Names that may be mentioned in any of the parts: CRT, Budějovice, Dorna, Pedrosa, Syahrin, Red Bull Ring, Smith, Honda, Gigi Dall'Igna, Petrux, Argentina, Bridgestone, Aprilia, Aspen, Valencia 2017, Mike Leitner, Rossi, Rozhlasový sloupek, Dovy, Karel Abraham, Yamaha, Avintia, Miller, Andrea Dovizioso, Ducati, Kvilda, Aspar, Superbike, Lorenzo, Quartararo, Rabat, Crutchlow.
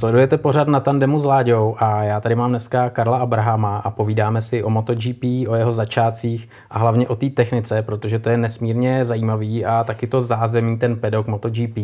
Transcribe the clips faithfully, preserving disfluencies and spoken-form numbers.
Sledujete pořad Na tandemu s Láďou a já tady mám dneska Karla Abrahama a povídáme si o MotoGP, o jeho začátcích a hlavně o té technice, protože to je nesmírně zajímavý a taky to zázemí ten pedok MotoGP.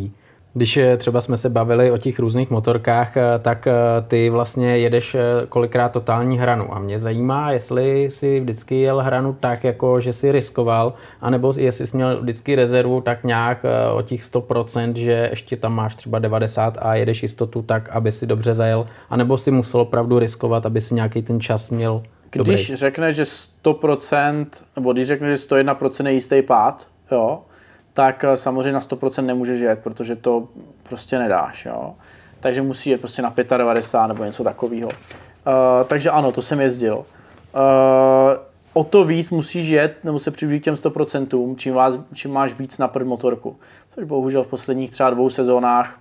Když třeba jsme se bavili o těch různých motorkách, tak ty vlastně jedeš kolikrát totální hranu. A mě zajímá, jestli si vždycky jel hranu tak, jako že si riskoval, anebo jestli jsi měl vždycky rezervu tak nějak o těch sto procent, že ještě tam máš třeba devadesát a jedeš jistotu tak, aby si dobře zajel, anebo si musel opravdu riskovat, aby si nějaký ten čas měl dobrý. Když řekneš, že sto procent, nebo když řekneš, že sto jedna procent je jistý pád, jo, tak samozřejmě na sto procent nemůžeš jet, protože to prostě nedáš. Jo? Takže musíš jet prostě na devadesát pět nebo něco takového. Uh, takže ano, to jsem jezdil. Uh, o to víc musíš jet, nebo se přiblížit k těm sto procent, čím, vás, čím máš víc na prd motorku. Což bohužel v posledních třeba dvou sezónách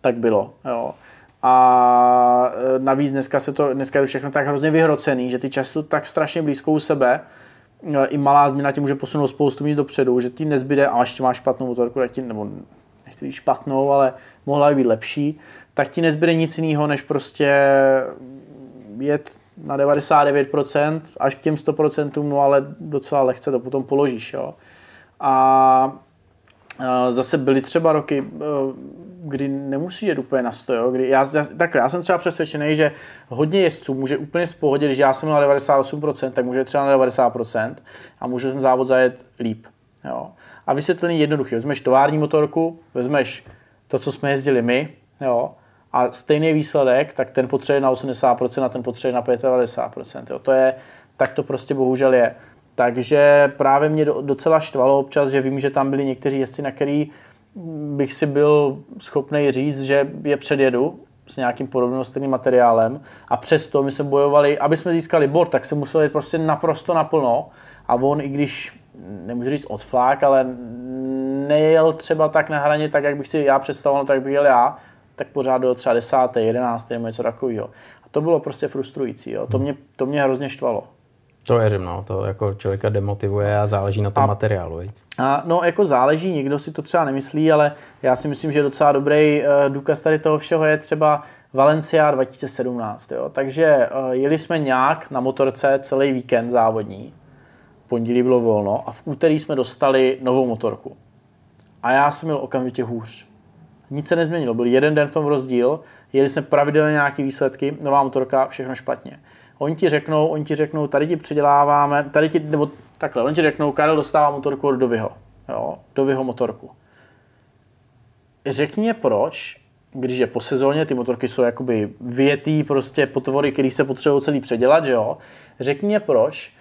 tak bylo. Jo? A navíc dneska, se to, dneska je to všechno tak hrozně vyhrocený, že ty časy jsou tak strašně blízko u sebe, i malá změna tě může posunout spoustu míst dopředu, že ti nezbyde, a ještě máš špatnou motorku, ti, nebo nechci říct špatnou, ale mohla by být lepší, tak ti nezbyde nic jiného, než prostě jet na devadesát devět procent až k těm sto procent, no ale docela lehce to potom položíš. Jo. A zase byly třeba roky, kdy nemusíš jet úplně na sto, jo? Kdy já, já, takhle, já jsem třeba přesvědčený, že hodně jezdců může úplně z pohodě, když já jsem na devadesát osm procent, tak může třeba na devadesát procent a může ten závod zajet líp. Jo? A vysvětlení jednoduché. Vezmeš tovární motorku, vezmeš to, co jsme jezdili my, jo? A stejný výsledek, tak ten potřebuje na osmdesát procent a ten potřebuje na devadesát pět procent. Jo? To je, tak to prostě bohužel je. Takže právě mě docela štvalo občas, že vím, že tam byli někteří jezdci, na který bych si byl schopný říct, že je předjedu s nějakým podobným materiálem, a přesto my jsme bojovali, aby jsme získali bod, tak se musel jít prostě naprosto naplno, a on, i když, nemůžu říct odflák, ale nejel třeba tak na hraně, tak jak bych si já představoval, tak bych jel já, tak pořád do třeba desáté, jedenácté nebo něco takového. A to bylo prostě frustrující, jo. To mě, to mě hrozně štvalo. To je no, to jako člověka demotivuje a záleží na tom a, materiálu, viď? A, no, jako záleží, někdo si to třeba nemyslí, ale já si myslím, že docela dobrý uh, důkaz tady toho všeho je třeba Valencia dva tisíce sedmnáct, jo? Takže uh, jeli jsme nějak na motorce celý víkend závodní, pondělí bylo volno a v úterý jsme dostali novou motorku. A já jsem měl okamžitě hůř. Nic se nezměnilo, byl jeden den v tom rozdíl, jeli jsme pravidelně nějaký výsledky, nová motorka, všechno špatně. Oni ti řeknou, oni ti řeknou, tady ti předěláváme, tady ti, nebo takhle, oni ti řeknou, Karel dostává motorku od Dovyho, jo, Dovyho motorku. Řekni mě proč, když je po sezóně, ty motorky jsou jakoby vyjetý prostě potvory, který se potřebují celý předělat, že jo. Řekni mě proč,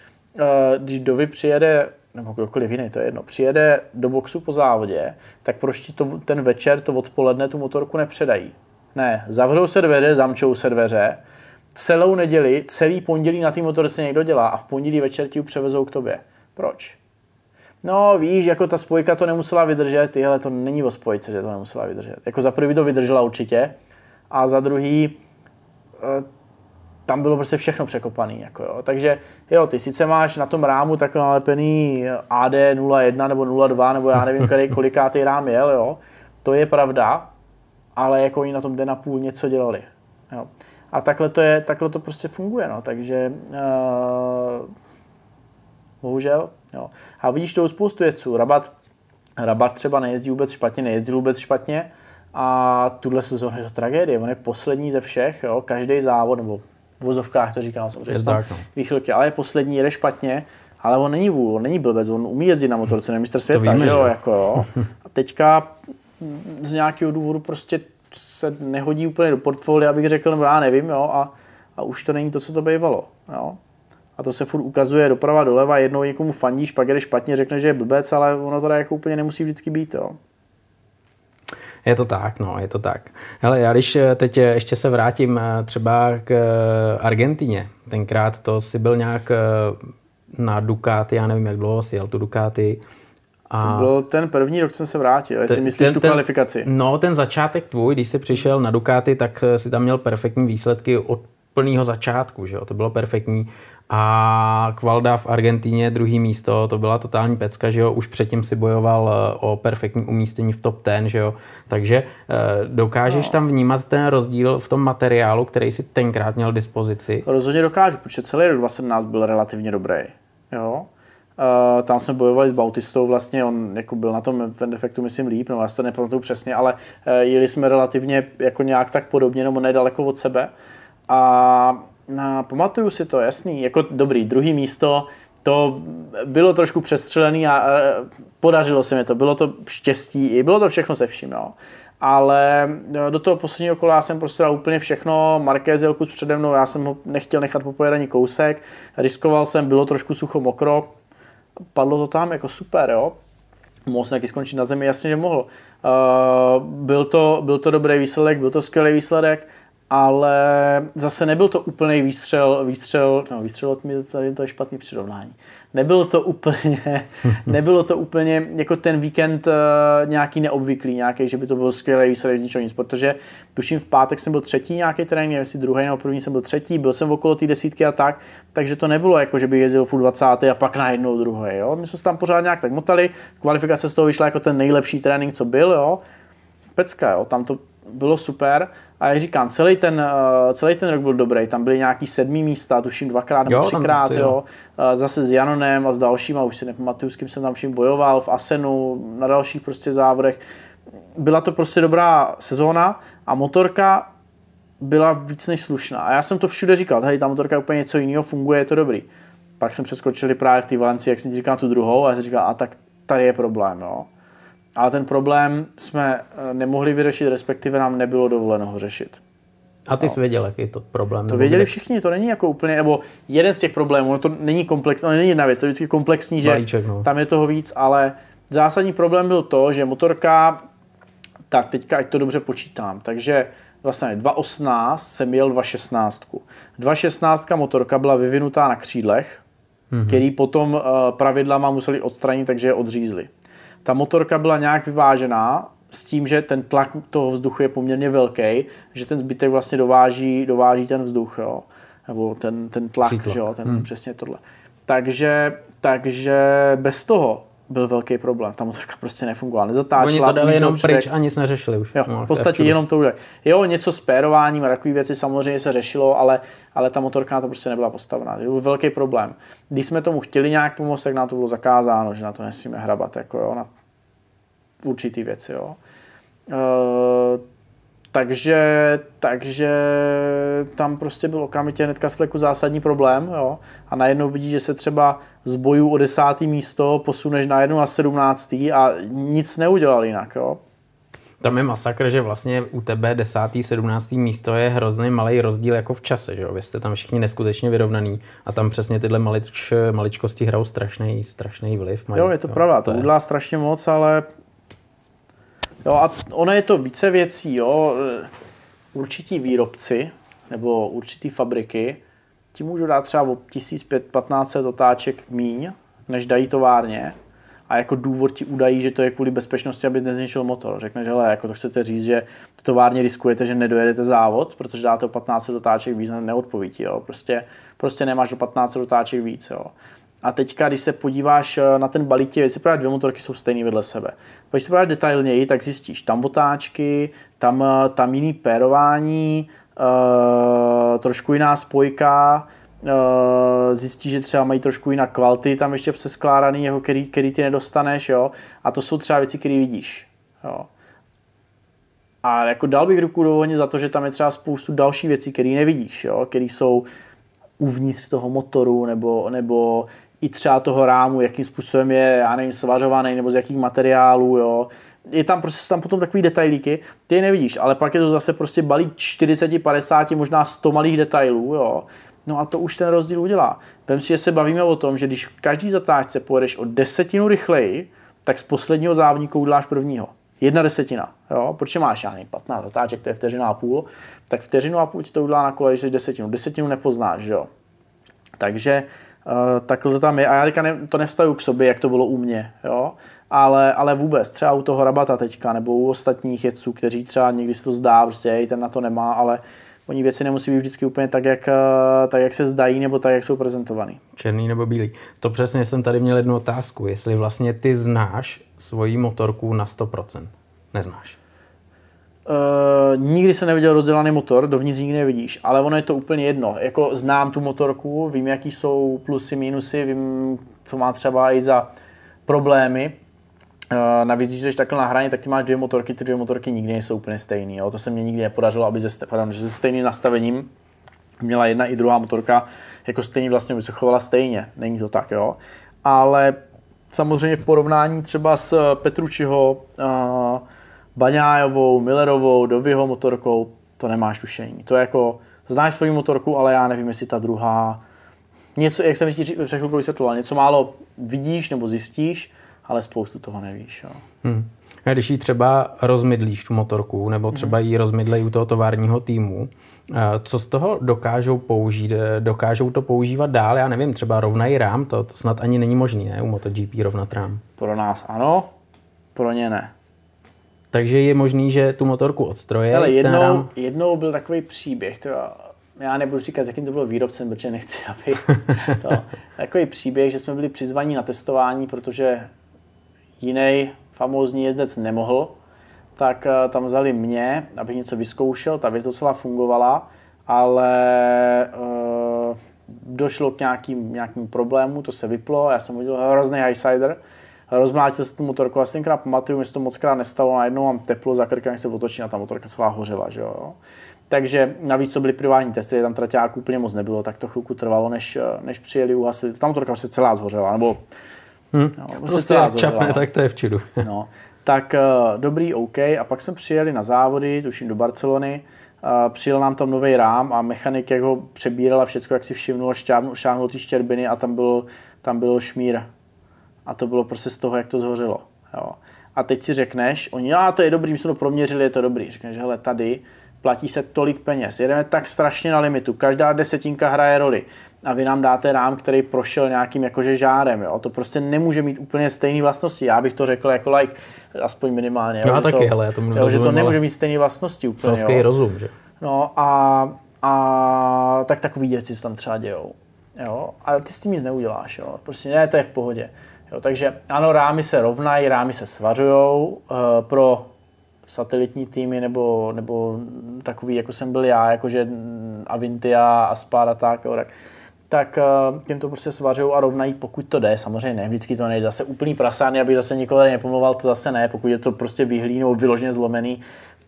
když Dovy přijede, nebo kdokoliv jiný, to je jedno, přijede do boxu po závodě, tak proč ti to, ten večer, to odpoledne tu motorku nepředají. Ne, zavřou se dveře, zamčou se dveře, celou neděli, celý pondělí na té motorce někdo dělá a v pondělí večer ti ji převezou k tobě. Proč? No víš, jako ta spojka to nemusela vydržet, tyhle to není o spojce, že to nemusela vydržet. Jako za prvý to vydržela určitě a za druhý tam bylo prostě všechno překopané. Jako jo. Takže jo, ty sice máš na tom rámu takhle nalepený A D nula jedna nebo nula dva, nebo já nevím, který, kolikátý rám jel, jo. To je pravda, ale jako oni na tom den a půl něco dělali. Jo. A takhle to, je, takhle to prostě funguje, no, takže uh, bohužel, jo. A vidíš to u spoustu jezdců, Rabat, Rabat třeba nejezdí vůbec špatně, nejezdí vůbec špatně a tuhle sezónu je to tragédie, on je poslední ze všech, jo, každý závod, nebo v vozovkách to říkám samozřejmě, tam výchylky, ale je poslední, jede špatně, ale on není vůl, on není blbec, on umí jezdit na motorce, není mistr světa, víme, že jo, jako jo. A teďka z nějakého důvodu prostě se nehodí úplně do portfolia, abych řekl, nebo já nevím, jo, a, a už to není to, co to bývalo, jo. A to se furt ukazuje doprava, doleva, jednou někomu fandíš, pak jde špatně, řekne, že je blbec, ale ono to jako úplně nemusí vždycky být, jo. Je to tak, no, je to tak. Hele, já když teď ještě se vrátím třeba k Argentině, tenkrát to si byl nějak na Ducati, já nevím, jak dlouho si jel tu Ducati. A to byl ten první rok, co jsem se vrátil, jestli ten, myslíš ten, tu kvalifikaci. No, ten začátek tvůj, když jsi přišel na Ducati, tak si tam měl perfektní výsledky od plného začátku, že jo, to bylo perfektní A Kvalda v Argentíně druhý místo, to byla totální pecka, že jo, už předtím si bojoval o perfektní umístění v top deset, že jo, takže dokážeš no. tam vnímat ten rozdíl v tom materiálu, který si tenkrát měl dispozici? Rozhodně dokážu, protože celý rok dvacet sedmnáct byl relativně dobrý, jo. Uh, tam jsme bojovali s Bautistou, vlastně on jako byl na tom ten defektu, myslím, líp, no já si to nepamatuju přesně, ale uh, jeli jsme relativně jako nějak tak podobně, nebo nedaleko od sebe a na, pamatuju si to, jasný, jako dobrý, druhý místo, to bylo trošku přestřelený a uh, podařilo se mi to, bylo to štěstí i bylo to všechno se vším, no. Ale do toho posledního kola jsem prostě dal úplně všechno, Márquez jel kus přede mnou, já jsem ho nechtěl nechat popojet ani kousek, riskoval jsem, bylo trošku sucho mokro, padlo to tam jako super, jo. Mohl jsem taky skončit na zemi, jasně, že mohl. Uh, byl to, byl to dobrý výsledek, byl to skvělý výsledek, ale zase nebyl to úplný výstřel, výstřel, no výstřel, tady to je špatný přirovnání. Nebylo to úplně, nebylo to úplně jako ten víkend uh, nějaký neobvyklý, nějaký, že by to byl skvělý výsledek z ničeho nic, protože tuším v pátek jsem byl třetí nějaký terén, nevím jestli druhý nebo první jsem byl třetí, byl jsem okolo té desítky a tak, takže to nebylo jako, že by jezdil furt dvacátý a pak najednou druhý, jo. My jsme se tam pořád nějak tak motali, kvalifikace z toho vyšla jako ten nejlepší trénink, co byl, jo. Pecka, jo, tam to bylo super. A já říkám, celý ten, celý ten rok byl dobrý, tam byly nějaký sedmý místa, tuším dvakrát nebo třikrát, jo, jo. Zase s Janonem a s dalšíma, už si nepamatuju, s kým jsem tam vším bojoval, v Asenu, na dalších prostě závodech. Byla to prostě dobrá sezóna a motorka byla víc než slušná. A já jsem to všude říkal, hej, ta motorka úplně něco jiného, funguje, je to dobrý. Pak jsem přeskočil právě v té Valencii, jak jsem ti říkal, tu druhou a já jsem říkal, a tak tady je problém, jo. Ale ten problém jsme nemohli vyřešit, respektive nám nebylo dovoleno ho řešit. A ty no. jsi věděl, jaký je to problém? To věděli všichni, to není jako úplně, nebo jeden z těch problémů, to není komplexní, to není jedna věc, to je vždycky komplexní, že balíček, no. Tam je toho víc, ale zásadní problém byl to, že motorka, tak teďka, ať to dobře počítám, takže vlastně dvě tisíce osmnáct jsem jel dvě tisíce šestnáct. dvě tisíce šestnáct motorka byla vyvinutá na křídlech, mm-hmm. který potom pravidlama museli odstranit, takže je odřízli. Ta motorka byla nějak vyvážená s tím, že ten tlak toho vzduchu je poměrně velký, že ten zbytek vlastně dováží, dováží ten vzduch, jo? Nebo ten, ten tlak, tlak. Že jo? Ten, hmm. přesně tohle. Takže, takže bez toho byl velký problém. Ta motorka prostě nefungovala, nezatáčela. Oni to dali jenom předek. Pryč a nic neřešili už. Jo, no, v podstatě jenom to udělali. Jo, něco s pérováním a takové věci samozřejmě se řešilo, ale, ale ta motorka na to prostě nebyla postavená. To byl velký problém. Když jsme tomu chtěli nějak pomoct, tak nám to bylo zakázáno, že na to nesmíme hrabat, jako jo, na určitý věci, jo. E, takže, takže tam prostě byl okamžitě hnedka z fleku zásadní problém, jo. A najednou vidíš, že se třeba z bojů o desátý místo posuneš na jednu a sedmnáctý a nic neudělal jinak, jo? Tam je masakr, že vlastně u tebe desátý, sedmnáctý místo je hrozný malý rozdíl jako v čase, že jo? Vy jste tam všichni neskutečně vyrovnaný a tam přesně tyhle malič, maličkosti hrajou strašný, strašný vliv. Mají, jo, je to jo, pravda, to udlá strašně moc, ale jo, a ono je to více věcí, jo? Určití výrobci nebo určitý fabriky ti můžu dát třeba o tisíc pět set patnáct set otáček míň, než dají továrně a jako důvod ti udají, že to je kvůli bezpečnosti, aby nezničil motor. Řekneš, hele, jako to chcete říct, že továrně riskujete, že nedojedete závod, protože dáte o patnáct set otáček víc, neodpoví ti, jo. Prostě, prostě nemáš o patnáct set otáček víc, jo. A teďka, když se podíváš na ten balík těch věcí, právě dvě motorky jsou stejné vedle sebe. Když se podíváš detailněji, tak zjistíš tam otáčky, tam, tam jiný pérování, Uh, trošku jiná spojka, uh, zjistí, že třeba mají trošku jiná kvality, tam ještě přeskládaný, jeho, který, který ty nedostaneš, jo? A to jsou třeba věci, které vidíš. Jo? A jako dal bych ruku do ohně za to, že tam je třeba spoustu dalších věcí, které nevidíš, jo? Které jsou uvnitř toho motoru, nebo, nebo i třeba toho rámu, jakým způsobem je, já nevím, svařovaný, nebo z jakých materiálů, jo? Je tam prostě tam potom takový detailíky, ty je nevidíš, ale pak je to zase prostě balík čtyřicet, padesát, možná sto malých detailů, jo. No a to už ten rozdíl udělá. Vem si, že se bavíme o tom, že když v každý zatáčce pojedeš o desetinu rychleji, tak z posledního závodníka uděláš prvního. Jedna desetina, jo. Proč máš, já nevím, patnáct zatáček, to je vteřina a půl, tak vteřinu a půl ti to udělá na kole, když jsi desetinu. Desetinu nepoznáš, jo. Takže uh, takhle to tam je. A já teďka ne, to nevstavuju k sobě, jak to bylo u mě, jo. Ale, ale vůbec, třeba u toho Rabata teďka, nebo u ostatních jezdců, kteří třeba někdy se to zdá, prostě ten na to nemá, ale Oni věci nemusí být vždycky úplně tak, jak, tak, jak se zdají, nebo tak, jak jsou prezentovaný. Černý nebo bílý. To přesně jsem tady měl jednu otázku. Jestli vlastně ty znáš svoji motorku na sto procent. Neznáš. Uh, nikdy jsem neviděl rozdělaný motor, dovnitř nikdy nevidíš, ale ono je to úplně jedno. Jako znám tu motorku, vím, jaký jsou plusy, mínusy, vím, co má třeba i za problémy. Uh, navíc, když jdeš takhle na hraně, tak ty máš dvě motorky, ty dvě motorky nikdy nejsou úplně stejný. Jo? To se mně nikdy nepodařilo, aby ze, pardon, že se stejným nastavením měla jedna i druhá motorka, jako stejný vlastně by se chovala stejně. Není to tak, jo. Ale samozřejmě v porovnání třeba s Petručiho uh, Baňájovou, Millerovou, Dovyho motorkou, to nemáš tušení. To je jako, znáš svoji motorku, ale já nevím, jestli ta druhá, něco, jak jsem ti před chvilkou vysvětloval, něco málo vidíš nebo zjistíš, ale spoustu toho nevíš. Jo. Hmm. A když ji třeba rozmydlíš tu motorku, nebo třeba ji rozmydlejí u toho továrního týmu, co z toho dokážou použít? Dokážou to používat dál? Já nevím, třeba rovnají rám, to, to snad ani není možný, ne? U MotoGP rovnat rám. Pro nás ano, pro ně ne. Takže je možný, že tu motorku odstroje. Ale jednou, rám... jednou byl takový příběh, teda já nebudu říkat, s jakým to bylo výrobcem, protože nechci, aby to... Takový příběh, že jsme byli přizvaní na testování, protože jiný famózní jezdec nemohl, tak tam vzali mě, abych něco vyzkoušel, ta věc docela fungovala, ale e, došlo k nějakým, nějakým problému, to se vyplo, já jsem udělal hrozný highsider, rozmlátil se tu motorku, já si tenkrát pamatuju, mě se to moc krát nestalo, najednou mám teplo, za krkem se otočí a ta motorka celá hořela, že jo. Takže navíc to byly privátní testy, tam traťáků úplně moc nebylo, tak to chvilku trvalo, než, než přijeli, uhasili, ta motorka se celá zhořela, nebo Hmm. No, prostě jak čapne, tak to je v čidu. No, tak dobrý, OK. A pak jsme přijeli na závody, tuším do Barcelony. Přijel nám tam nový rám a mechanik, jak ho přebíral a všecko, jak si všimnul, šťávnul, šáhnul ty štěrbiny a tam byl, tam byl šmír. A to bylo prostě z toho, jak to zhořelo. Jo. A teď si řekneš, oni, a to je dobrý, my jsme to proměřili, je to dobrý. Řekneš, hele, tady platí se tolik peněz, jedeme tak strašně na limitu, každá desetinka hraje roli. A vy nám dáte rám, který prošel nějakým jakože žárem, jo. To prostě nemůže mít úplně stejné vlastnosti. Já bych to řekl jako like, aspoň minimálně. Já jo, taky, to, hele, já tomu nerozumím, jo, že to nemůže mít stejné vlastnosti úplně, jo. Rozum, že? No a, a tak takový věci se tam třeba dějou, jo. Ale ty s tím nic neuděláš, jo. Prostě ne, to je v pohodě. Jo, takže ano, rámy se rovnají, rámy se svařujou uh, pro satelitní týmy nebo, nebo takový, jako jsem byl já, jakože Avintia, Aspen a tak, jo, tak tak tím to prostě svařují a rovnají, pokud to jde. Samozřejmě ne, vždycky to nejde. Zase úplný prasány, abych zase nikoho nepomlouval, to zase ne. Pokud je to prostě vyhlínou, vyloženě zlomený,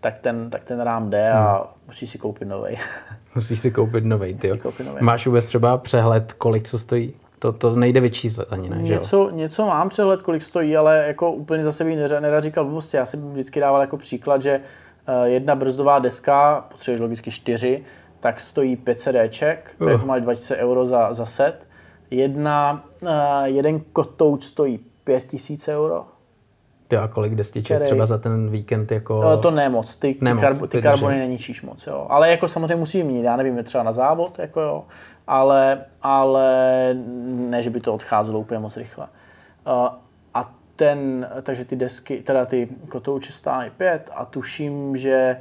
tak ten, tak ten rám jde a hmm. musíš si koupit novej. Musíš si koupit novej, ty. Máš vůbec třeba přehled, kolik co stojí? To, to nejde vyčíslet ani, ne? Něco, něco mám přehled, kolik stojí, ale jako úplně zase bych nerad říkal blbosti. Já si vždycky dával jako příklad, že jedna brzdová deska, potřebuješ logicky čtyři, tak stojí pět CDček, to uh. máš dva tisíce euro za, za set. Jedna, uh, jeden kotouč stojí pět tisíc euro. Ty a kolik destiček který... třeba za ten víkend jako... No, to ne moc, ty, ne ty, moc, karbo, ty karbony že... neničíš moc, jo. Ale jako samozřejmě musíš mít, já nevím, třeba na závod, jako jo, ale, ale ne, že by to odcházelo úplně moc rychle. Uh, a ten, takže ty desky, teda ty kotouče stály pět a tuším, že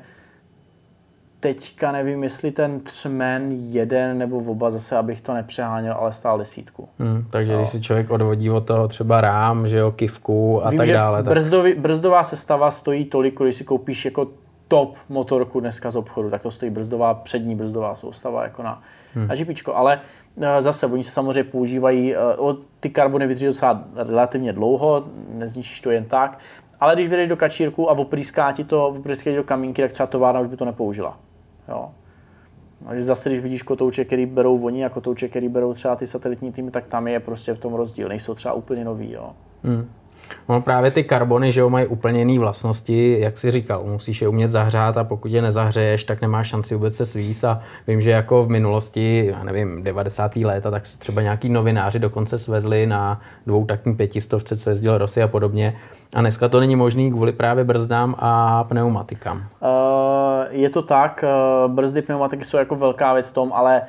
teďka nevím, jestli ten třmen jeden nebo oba zase, abych to nepřeháněl, ale stál desítku. Hmm, takže jo. Když si člověk odvodí od toho třeba rám, že jo, kivku a vím, tak že dále. Tak... Brzdový, brzdová sestava stojí tolik, když si koupíš jako top motorku dneska z obchodu, tak to stojí brzdová, přední brzdová soustava jako na, hmm. na žipičko. Ale zase, oni se samozřejmě používají, ty karbony vydrží docela relativně dlouho, nezničíš to jen tak, ale když vyjdeš do kačírku a oprýská ti to, oprýská ti do kamínky, tak třeba továrna už by to nepoužila. Jo. Takže zase, když vidíš kotouče, který berou oni a kotouče, který berou třeba ty satelitní týmy, tak tam je prostě v tom rozdíl. Nejsou třeba úplně nový. Jo. Hmm. No právě ty karbony, že jo, mají úplně jiné vlastnosti, jak jsi říkal, musíš je umět zahřát a pokud je nezahřeješ, tak nemáš šanci vůbec se svíst a vím, že jako v minulosti, já nevím, devadesátá léta, tak se třeba nějaký novináři dokonce svezli na dvoutaktní pětistovce, co jezdil Rossi a podobně a dneska to není možný kvůli právě brzdám a pneumatikám. Je to tak, brzdy pneumatiky jsou jako velká věc v tom, ale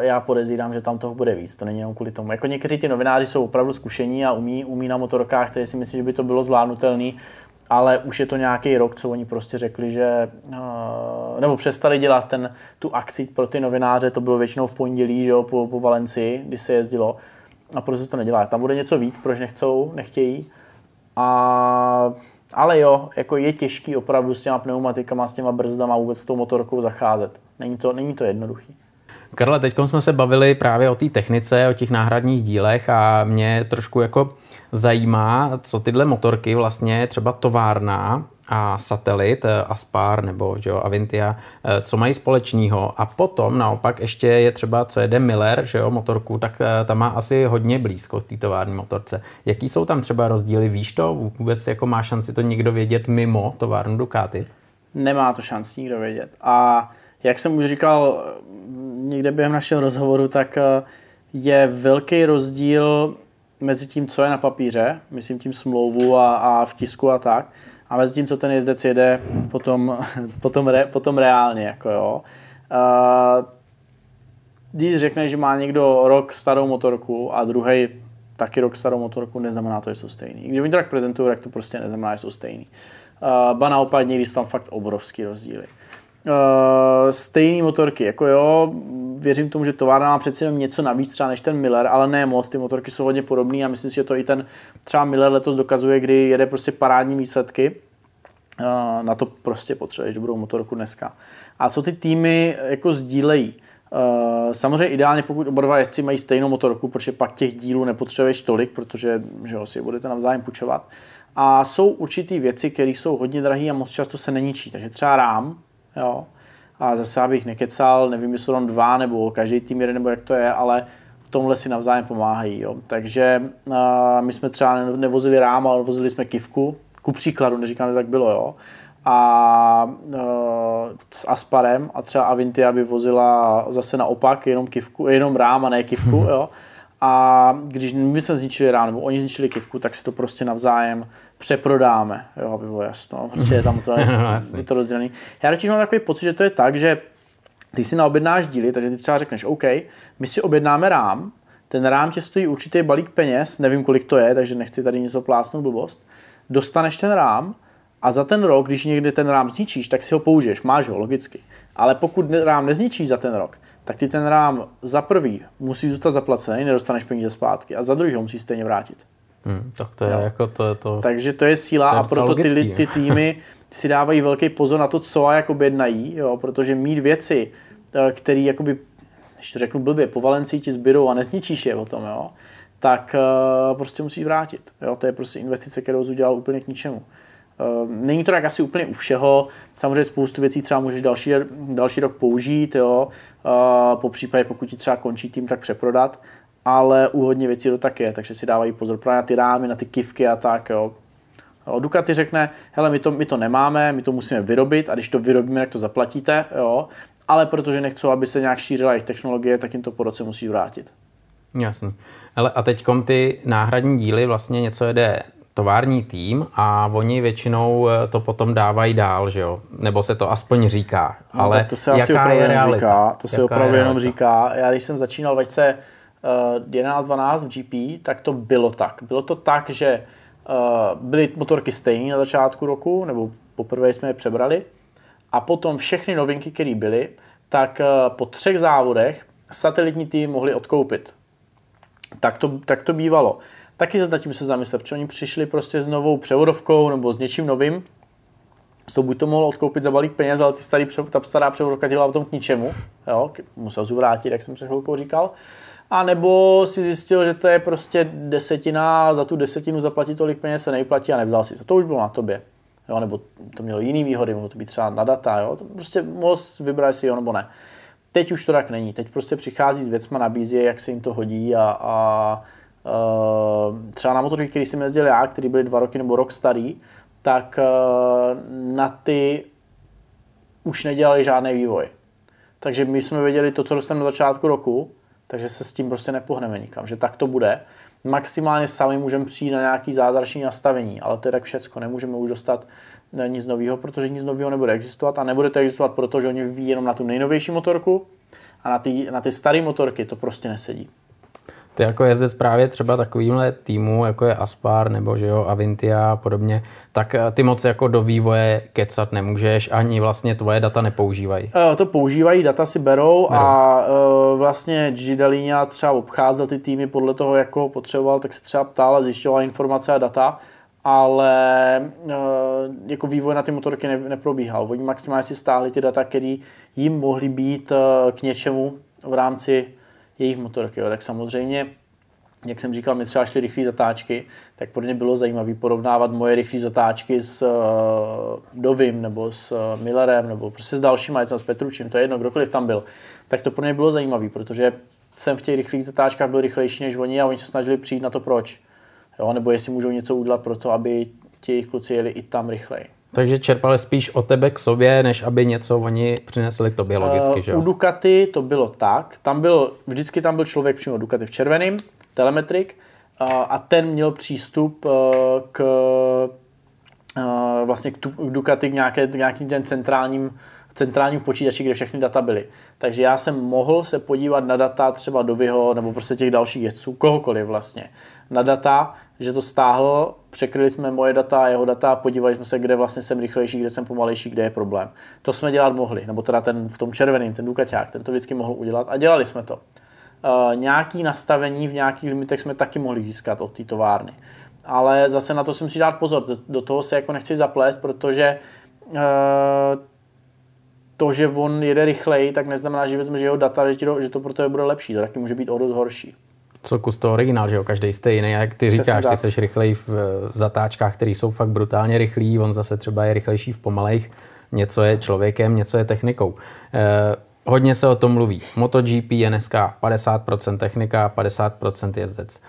já podezírám, že tam toho bude víc, to není jenom kvůli tomu. Jako někteří ty novináři jsou opravdu zkušení a umí, umí na motorkách, které si myslí, že by to bylo zvládnutelné, ale už je to nějaký rok, co oni prostě řekli, že nebo přestali dělat ten, tu akci pro ty novináře, to bylo většinou v pondělí, že jo, po, po Valencii, kdy se jezdilo, a prostě to nedělá. Tam bude něco víc, proč nechcou, nechtějí. A, ale jo, jako je těžký opravdu s těma pneumatikama, s těma brzdama vůbec s tou motorkou zacházet. Není to, není to jednoduchý. Karle, teď jsme se bavili právě o té technice, o těch náhradních dílech a mě trošku jako zajímá, co tyhle motorky vlastně třeba továrna a satelit, Aspar nebo že jo, Avintia, co mají společného. A potom naopak ještě je třeba, co jede Miller, že jo, motorku, tak ta má asi hodně blízko k té tovární motorce. Jaký jsou tam třeba rozdíly? Víš to? Vůbec jako má šanci to někdo vědět mimo továrnu Ducati? Nemá to šanci nikdo vědět. A jak jsem už říkal někde během našeho rozhovoru, tak je velký rozdíl mezi tím, co je na papíře, myslím tím smlouvu a, a v tisku a tak, a mezi tím, co ten jezdec jede potom, potom, re, potom reálně. Jako jo. Když řekne, že má někdo rok starou motorku a druhý taky rok starou motorku, neznamená to, že jsou stejný. Když oni to tak prezentují, tak to prostě neznamená, že jsou stejný. Ba naopak někdy jsou tam fakt obrovský rozdíly. Uh, stejné motorky, jako jo, věřím tomu, že továrna má přeci jenom něco navíc třeba než ten Miller, ale ne moc, ty motorky jsou hodně podobné a myslím si, že to i ten třeba Miller letos dokazuje, kdy jede prostě parádní výsledky, uh, na to prostě potřebuješ dobrou motorku dneska. A co ty týmy jako sdílejí? Uh, samozřejmě ideálně, pokud oba dva jezdci mají stejnou motorku, protože pak těch dílů nepotřebuješ tolik, protože že ho, si je budete navzájem půjčovat. A jsou určitý věci, které jsou hodně drahé a moc často se neničí, takže třeba rám. Jo. A zase abych nekecal, nevím, jestli tam dva nebo každý tým jeden nebo jak to je, ale v tomhle si navzájem pomáhají. Jo. Takže uh, my jsme třeba nevozili rám, ale vozili jsme kivku, ku příkladu, neříkám, že tak bylo. Jo. A uh, s Asparem a třeba Avintia by vozila zase naopak, jenom, kivku, jenom rám a ne kivku. Jo. A když my jsme zničili rám nebo oni zničili kivku, tak si to prostě navzájem přeprodáme, jo, aby bylo jasno. Prostě je tam je to rozdělený. Já radši mám takový pocit, že to je tak, že ty si naobjednáš díly, takže ty třeba řekneš, OK, my si objednáme rám, ten rám tě stojí určitý balík peněz, nevím, kolik to je, takže nechci tady něco plásnout blbost. Dostaneš ten rám a za ten rok, když někdy ten rám zničíš, tak si ho použiješ, máš ho, logicky. Ale pokud rám nezničíš za ten rok, tak ty ten rám za prvý musí zůstat zaplacený, nedostaneš peníze zpátky a za druhý ho musí stejně vrátit. Hmm, tak to je jo. Jako to, to... Takže to je síla, to je a proto ty, ty týmy si dávají velký pozor na to, co a jak objednají, jo, protože mít věci, které jakoby, ještě řeknu blbě, po Valencii ti zbydou a nezničíš je o tom, jo, tak uh, prostě musíš vrátit. Jo, to je prostě investice, kterou jsi udělal úplně k ničemu. Uh, není to tak asi úplně u všeho, samozřejmě spoustu věcí třeba můžeš další, další rok použít, jo, uh, po případě pokud ti třeba končí tým, tak přeprodat. Ale u hodně věcí to tak je, takže si dávají pozor právě na ty rámy, na ty kivky a tak. Jo. Ducati řekne, hele, my to, my to nemáme, my to musíme vyrobit a když to vyrobíme, tak to zaplatíte, jo. Ale protože nechcou, aby se nějak šířila jejich technologie, tak jim to po roce musí vrátit. Jasný. Hele, a teďkom ty náhradní díly vlastně něco jede tovární tým a oni většinou to potom dávají dál, že jo? Nebo se to aspoň říká. Ale no, to se asi opravdu jenom říká. To se opravdu jenom říká. Já když jsem začínal vejce jedenáct dvanáct G P, tak to bylo tak. Bylo to tak, že byly motorky stejné na začátku roku, nebo poprvé jsme je přebrali, a potom všechny novinky, které byly, tak po třech závodech satelitní tým mohli odkoupit. Tak to, tak to bývalo. Taky zase nad tím se zamyslet, protože oni přišli prostě s novou převodovkou nebo s něčím novým, z toho buď to mohlo odkoupit za balík peněz, ale ty starý, ta stará převodovka dělala potom k ničemu. Jo? Musel zvrátit, jak jsem před chvilkou říkal. A nebo si zjistil, že to je prostě desetina, za tu desetinu zaplatí tolik peněz, se nejplatí a nevzal si to. To už bylo na tobě. Jo, nebo to mělo jiný výhody, mohlo to být třeba na data. Jo? To prostě mohl vybrat si jo nebo ne. Teď už to tak není. Teď prostě přichází s věcma, nabízí, jak se jim to hodí a, a, a třeba na motorky, který jsem jezdil já, který byly dva roky nebo rok starý, tak na ty už nedělali žádný vývoj. Takže my jsme věděli to, co dostaneme na začátku roku, takže se s tím prostě nepohneme nikam, že tak to bude. Maximálně sami můžeme přijít na nějaké zázrační nastavení, ale to je tak všecko. Nemůžeme už dostat nic nového, protože nic nového nebude existovat a nebude to existovat, protože oni vyvíjí jenom na tu nejnovější motorku a na ty, na ty staré motorky to prostě nesedí. Ty jako jezdec právě třeba takovýmhle týmu, jako je Aspar nebo že jo, Avintia a podobně, tak ty moc jako do vývoje kecat nemůžeš, ani vlastně tvoje data nepoužívají. E, to používají, data si berou, berou. a e, vlastně Gigi Dall'Igna třeba obcházel ty týmy podle toho, jak ho potřeboval, tak se třeba ptal a zjišťoval informace a data, ale e, jako vývoj na ty motorky ne, neprobíhal. Oni maximálně si stáhli ty data, které jim mohly být e, k něčemu v rámci jejich motorky. Jo. Tak samozřejmě, jak jsem říkal, my třeba šli rychlé zatáčky, tak pro mě bylo zajímavé porovnávat moje rychlé zatáčky s uh, Dovym nebo s uh, Millerem nebo prostě s dalšíma, s Petručím, to je jedno, kdokoliv tam byl. Tak to pro mě bylo zajímavé, protože jsem v těch rychlých zatáčkách byl rychlejší než oni a oni se snažili přijít na to proč. Jo, nebo jestli můžou něco udělat pro to, aby ti jejich kluci jeli i tam rychleji. Takže čerpali spíš o tebe k sobě, než aby něco oni přinesli k tobě logicky, že jo? U Ducati to bylo tak. Tam byl, vždycky tam byl člověk přímo Ducati v červeném, telemetrik, a ten měl přístup k, vlastně k Ducati k, nějaké, k nějakým ten centrálním, centrálním počítači, kde všechny data byly. Takže já jsem mohl se podívat na data třeba Dovyho nebo prostě těch dalších jezdců, kohokoliv vlastně, na data, že to stáhl, překryli jsme moje data a jeho data a podívali jsme se, kde vlastně jsem rychlejší, kde jsem pomalejší, kde je problém. To jsme dělat mohli, nebo teda ten v tom červeném, ten Ducaťák, ten to vždycky mohl udělat a dělali jsme to. E, nějaký nastavení v nějakých limitech jsme taky mohli získat od té továrny. Ale zase na to si musí dát pozor, do, do toho se jako nechci zaplést, protože e, to, že on jede rychleji, tak neznamená, že vezme, že jeho data, že, do, že to pro tebe bude lepší, to taky může být o dost horší. Co kus toho originál, že jo, každej stejný, jak ty přesně říkáš, tak. Ty seš rychlej v zatáčkách, které jsou fakt brutálně rychlý, on zase třeba je rychlejší v pomalejch, něco je člověkem, něco je technikou. Eh, hodně se o tom mluví. MotoGP je dneska padesát procent technika, padesát procent jezdec.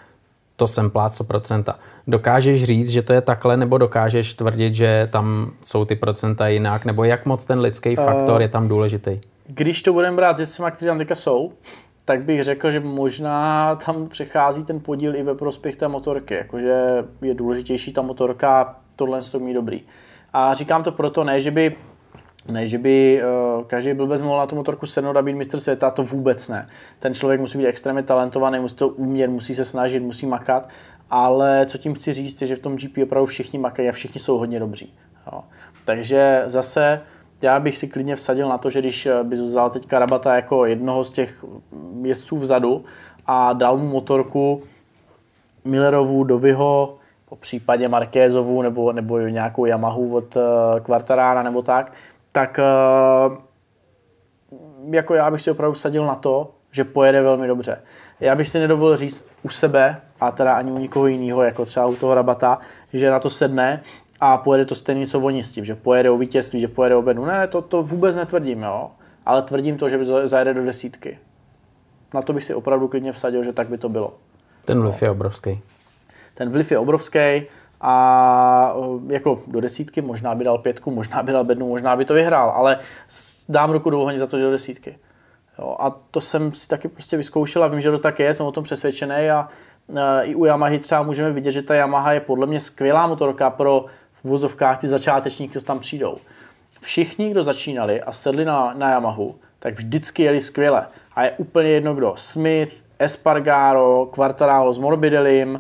To jsem pláco procenta. Dokážeš říct, že to je takhle, nebo dokážeš tvrdit, že tam jsou ty procenta jinak, nebo jak moc ten lidský uh, faktor je tam důležitý? Když to budeme brát s jezdcima, kteří tam teďka jsou, tak bych řekl, že možná tam přechází ten podíl i ve prospěch té motorky. Jakože je důležitější ta motorka, tohle to mít dobrý. A říkám to proto, ne, že by, ne, že by uh, každý blbec mohl na tu motorku sednout a být mistr světa, to vůbec ne. Ten člověk musí být extrémně talentovaný, musí to umět, musí se snažit, musí makat, ale co tím chci říct, je, že v tom G P opravdu všichni makají a všichni jsou hodně dobří. Jo. Takže zase já bych si klidně vsadil na to, že když bys vzal teďka Rabata jako jednoho z těch jezdců vzadu a dal mu motorku Millerovu, Dovyho, po případě Márquezovu nebo, nebo nějakou Yamahu od Quartarára nebo tak, tak jako já bych si opravdu vsadil na to, že pojede velmi dobře. Já bych si nedovolil říct u sebe a teda ani u nikoho jiného, jako třeba u toho Rabata, že na to sedne a pojede to stejný, co oni s tím, že pojede o vítězství, že pojede o bedu. Ne, to, to vůbec netvrdím, jo. Ale tvrdím to, že zajede do desítky. Na to bych si opravdu klidně vsadil, že tak by to bylo. Ten vliv je obrovský. Ten vliv je obrovský a jako do desítky možná by dal pětku, možná by dal bednu, možná by to vyhrál, ale dám ruku do ohně za to, že do desítky. Jo. A to jsem si taky prostě vyzkoušel a vím, že to tak je, jsem o tom přesvědčený a e, i u Yamahy třeba můžeme vidět, že ta Yamaha je podle mě skvělá motorka pro v vozovkách ty začátečníky, kdo tam přijdou. Všichni, kdo začínali a sedli na, na Yamahu, tak vždycky jeli skvěle. A je úplně jedno kdo. Smith, Espargaro, Quartararo s Morbidelim, uh,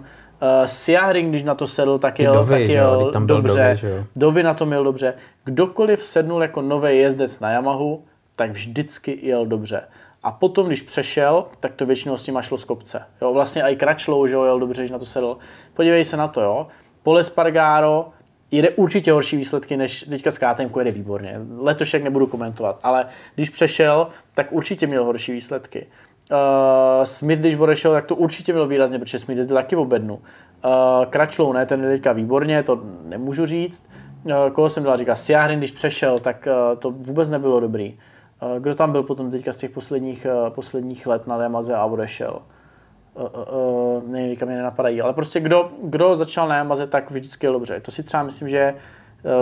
Syahrin, když na to sedl, tak jel, Dovy, tak jel jo, tam byl dobře. Dovy, Dovy na to jel dobře. Kdokoliv sednul jako nový jezdec na Yamahu, tak vždycky jel dobře. A potom, když přešel, tak to většinou s tím šlo z kopce. Jo, vlastně i Crutchlow, že jo, jel dobře, když na to sedl. Podívej se na to, jo. Pol Espargaro jede určitě horší výsledky, než teďka s ká té emkou jede výborně. Letošek nebudu komentovat, ale když přešel, tak určitě měl horší výsledky. Uh, Smith, když odešel, tak to určitě měl výrazně, protože Smith jezdil taky v obednu. Uh, Crutchlow, ne, ten je teďka výborně, to nemůžu říct. Uh, koho jsem dala říkat? Syahrin, když přešel, tak uh, to vůbec nebylo dobrý. Uh, kdo tam byl potom teďka z těch posledních, uh, posledních let na Yamaze a odešel? Uh, uh, nevím, teďka mě nenapadají, ale prostě kdo, kdo začal na Yamaze, tak vždycky je dobře. To si třeba myslím, že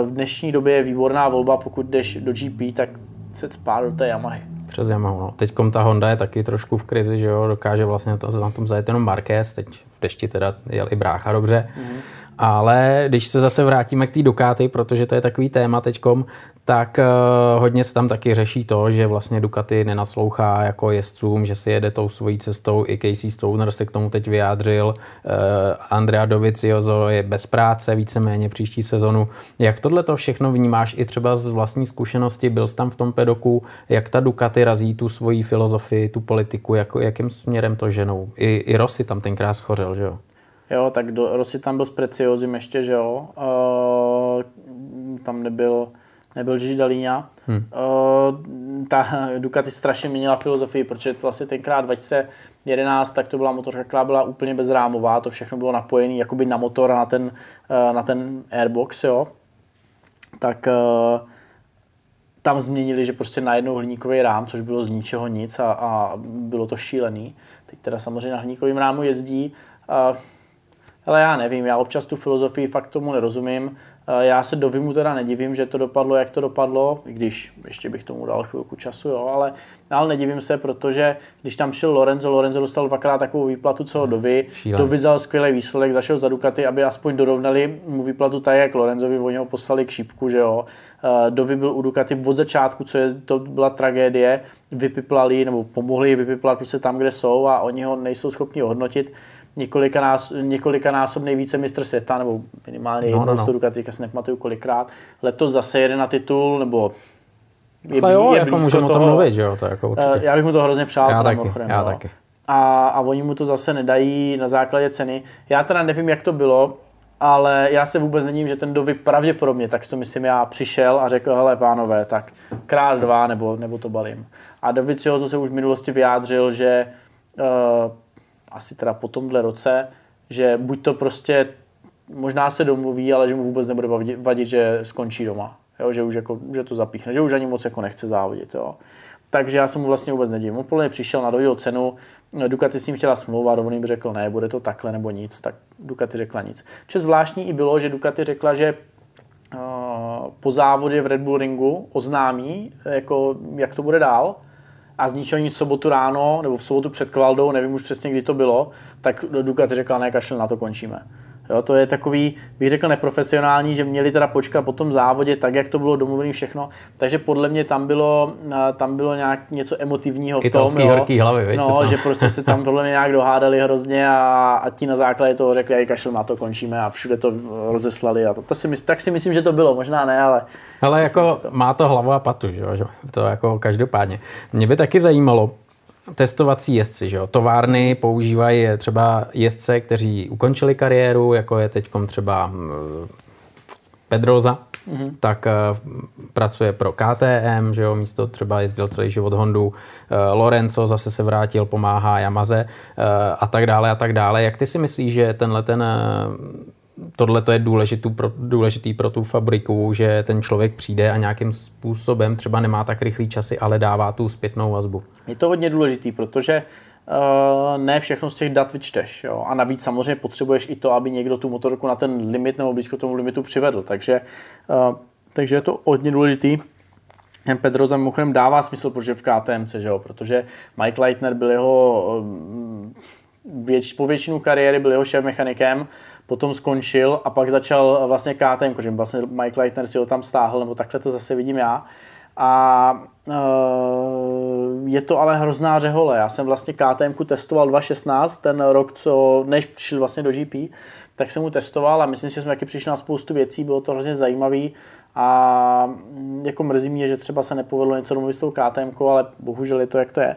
v dnešní době je výborná volba, pokud jdeš do G P, tak se spát do té Yamahy. Přes Yamahu, no. Teďkom ta Honda je taky trošku v krizi, že jo, dokáže vlastně na tom zajet jenom Márquez, teď v dešti teda jel i brácha dobře, mm-hmm. Ale když se zase vrátíme k té Ducati, protože to je takový téma teďkom, tak uh, hodně se tam taky řeší to, že vlastně Ducati nenaslouchá jako jezdcům, že si jede tou svojí cestou. I Casey Stoner se k tomu teď vyjádřil. Uh, Andrea Dovizioso je bez práce víceméně příští sezonu. Jak tohle to všechno vnímáš i třeba z vlastní zkušenosti? Byl jsi tam v tom pedoku, jak ta Ducati razí tu svoji filozofii, tu politiku, jak, jakým směrem to ženou? I, i Rossi tam tenkrát schořel, že jo? Jo, tak do, Rossi tam byl s Preciozim ještě, že jo. E, tam nebyl, nebyl Gigi Dall'Igna. Hmm. E, ta Ducati strašně měnila filozofii, protože vlastně tenkrát dva tisíce jedenáct, tak to byla motorka, která byla úplně bezrámová, to všechno bylo napojené jakoby na motor a na ten, na ten airbox, jo. Tak e, tam změnili, že prostě najednou hliníkový rám, což bylo z ničeho nic a, a bylo to šílený. Teď teda samozřejmě na hliníkovým rámu jezdí. E, Ale já nevím, já občas tu filozofii fakt tomu nerozumím. Já se Dovymu teda nedivím, že to dopadlo, jak to dopadlo, i když ještě bych tomu dal chvilku času, jo, ale, ale nedivím se, protože když tam šel Lorenzo, Lorenzo dostal dvakrát takovou výplatu, co Dovy. Dovy vzal skvělý výsledek, zašel za Ducati, aby aspoň dorovnali mu výplatu tak, jak Lorenzovi, oni ho poslali k šípku, že jo. Dovy byl u Ducati od začátku, co je, to byla tragédie, vypiplali nebo pomohli vypiplat prostě tam, kde jsou a oni ho nejsou schopni hodnotit. Několikanásobný více mistr světa, nebo minimálně jednou no, no, no. Ducati, teďka si nepamatuju kolikrát. Letos zase jede na titul, nebo je, blí, jo, je jako blízko toho. Mluvit, jo, to jako určitě. Já bych mu to hrozně přál. Já taky, ochrém, já taky. A, a oni mu to zase nedají na základě ceny. Já teda nevím, jak to bylo, ale já se vůbec nedím, že ten Dovy pravděpodobně, tak si to myslím já, přišel a řekl, hele pánové, tak krát dva, nebo, nebo to balím. A Dovizioso se už v minulosti vyjádřil, že uh, asi teda po tomhle roce, že buď to prostě možná se domluví, ale že mu vůbec nebude vadit, že skončí doma. Jo? Že už jako, že to zapíchne, že už ani moc jako nechce závodit. Jo? Takže já se mu vlastně vůbec nedivím. On podle mě přišel na Dovyho cenu, Ducati s ním chtěla smlouvat, on jim řekl, ne, bude to takhle nebo nic, tak Ducati řekla nic. Což zvláštní i bylo, že Ducati řekla, že uh, po závodě v Red Bull Ringu oznámí, jako, jak to bude dál, a z ničeho nic v sobotu ráno, nebo v sobotu před Kvaldou, nevím už přesně, kdy to bylo, tak Ducati řekla, ne, kašel, na to končíme. Jo, to je takový, bych řekl, neprofesionální, že měli teda počkat po tom závodě, tak jak to bylo domluvené všechno. Takže podle mě tam bylo, tam bylo nějak něco emotivního v tom, horký hlavy, víc, no, že prostě se tam podle mě nějak dohádali hrozně a, a ti na základě toho řekli, aj kašel, na to končíme a všude to rozeslali. A to, to si mysl, tak si myslím, že to bylo, možná ne, ale... Ale jako to. Má to hlavu a patu, že jo, to jako každopádně. Mě by taky zajímalo, testovací jezdci, že jo. Továrny používají třeba jezdce, kteří ukončili kariéru, jako je teďkom třeba Pedrosa, mm-hmm. tak pracuje pro K T M, že jo, místo třeba jezdil celý život Hondu. Lorenzo zase se vrátil, pomáhá Yamaze a tak dále a tak dále. Jak ty si myslíš, že tenhle ten tohle to je důležitý pro, důležitý pro tu fabriku, že ten člověk přijde a nějakým způsobem třeba nemá tak rychlý časy, ale dává tu zpětnou vazbu? Je to hodně důležitý, protože uh, ne všechno z těch dat vyčteš. Jo? A navíc samozřejmě potřebuješ i to, aby někdo tu motorku na ten limit nebo blízko tomu limitu přivedl. Takže, uh, takže je to hodně důležitý. Ten Pedrosa mimochodem dává smysl, protože v K T M C, že jo? Protože Mike Leitner byl jeho věč, po většinu kariéry byl jeho šéf mechanikem. Potom skončil a pak začal vlastně K T M, protože vlastně Mike Leitner si ho tam stáhl, nebo takhle to zase vidím já. A e, je to ale hrozná řehole. Já jsem vlastně K T M testoval dva tisíce šestnáct, ten rok, co, než přišel vlastně do G P, tak jsem mu testoval a myslím si, že jsme taky přišli na spoustu věcí, bylo to hrozně zajímavý a jako mrzí mě, že třeba se nepovedlo něco domluvit s tou K T M, ale bohužel je to, jak to je.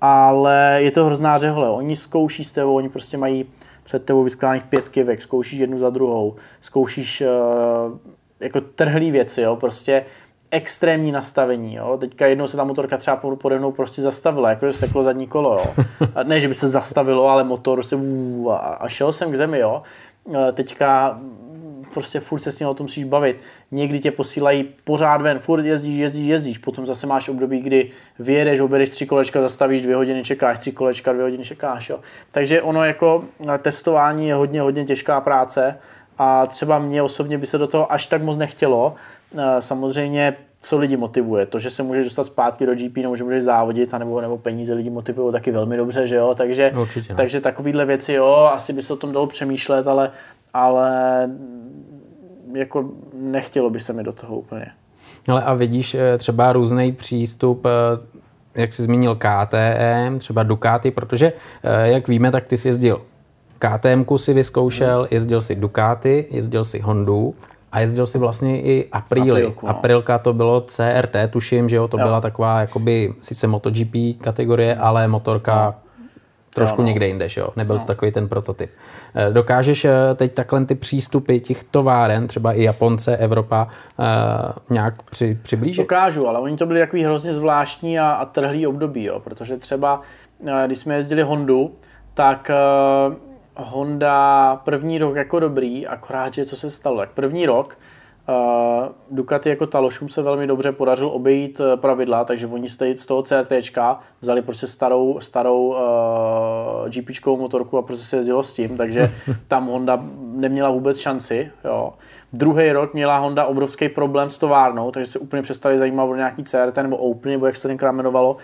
Ale je to hrozná řehole. Oni zkouší s tebou, oni prostě mají před tebou vyskládaných pět kivek, zkoušíš jednu za druhou, zkoušíš uh, jako trhlý věci, jo, prostě extrémní nastavení, jo, teďka jednou se ta motorka třeba pode mnou prostě zastavila, jakože seklo zadní kolo, jo, ne, že by se zastavilo, ale motor se uh, a šel jsem k zemi, jo, teďka prostě furt se s tím o tom musíš bavit. Někdy tě posílají pořád ven, furt jezdíš, jezdíš, jezdíš. Potom zase máš období, kdy vyjedeš, objedeš tři kolečka, zastavíš, dvě hodiny čekáš, tři kolečka, dvě hodiny čekáš. Jo. Takže ono jako testování je hodně, hodně těžká práce a třeba mě osobně by se do toho až tak moc nechtělo. Samozřejmě, co lidi motivuje? To, že se můžeš dostat zpátky do G P, nebo že můžeš závodit, anebo, nebo peníze lidi motivují taky velmi dobře, že jo? Takže, určitě, takže takovýhle věci, jo, asi by se o tom dalo přemýšlet, ale ale jako nechtělo by se mi do toho úplně. Ale a vidíš třeba různý přístup, jak jsi zmínil K T M, třeba Ducati, protože jak víme, tak ty jsi jezdil K T M si vyzkoušel, jezdil si Ducati, jezdil si Hondu a jezdil si vlastně i Aprilii. Aprilku, no. Aprilka to bylo C R T, tuším, že jo, to jo. byla taková jakoby sice MotoGP kategorie, ale motorka no. trošku jo, no. někde jinde, že jo, nebyl no. to takový ten prototyp. Dokážeš teď takhle ty přístupy těch továren, třeba i Japonce, Evropa, nějak při, přiblížit? Dokážu, ale oni to byli takový hrozně zvláštní a, a trhlý období, jo, protože třeba, když jsme jezdili Hondu, tak Honda první rok jako dobrý, akorát, že co se stalo. Tak první rok uh, Ducati jako talošům se velmi dobře podařilo obejít uh, pravidla, takže oni z toho CRTčka vzali prostě starou, starou uh, GPčkovou motorku a prostě se jezdilo s tím, takže tam Honda neměla vůbec šanci. Jo. Druhý rok měla Honda obrovský problém s továrnou, takže se úplně přestali zajímat o nějaký C R T nebo Open, nebo jak se to tenkrát jmenovalo,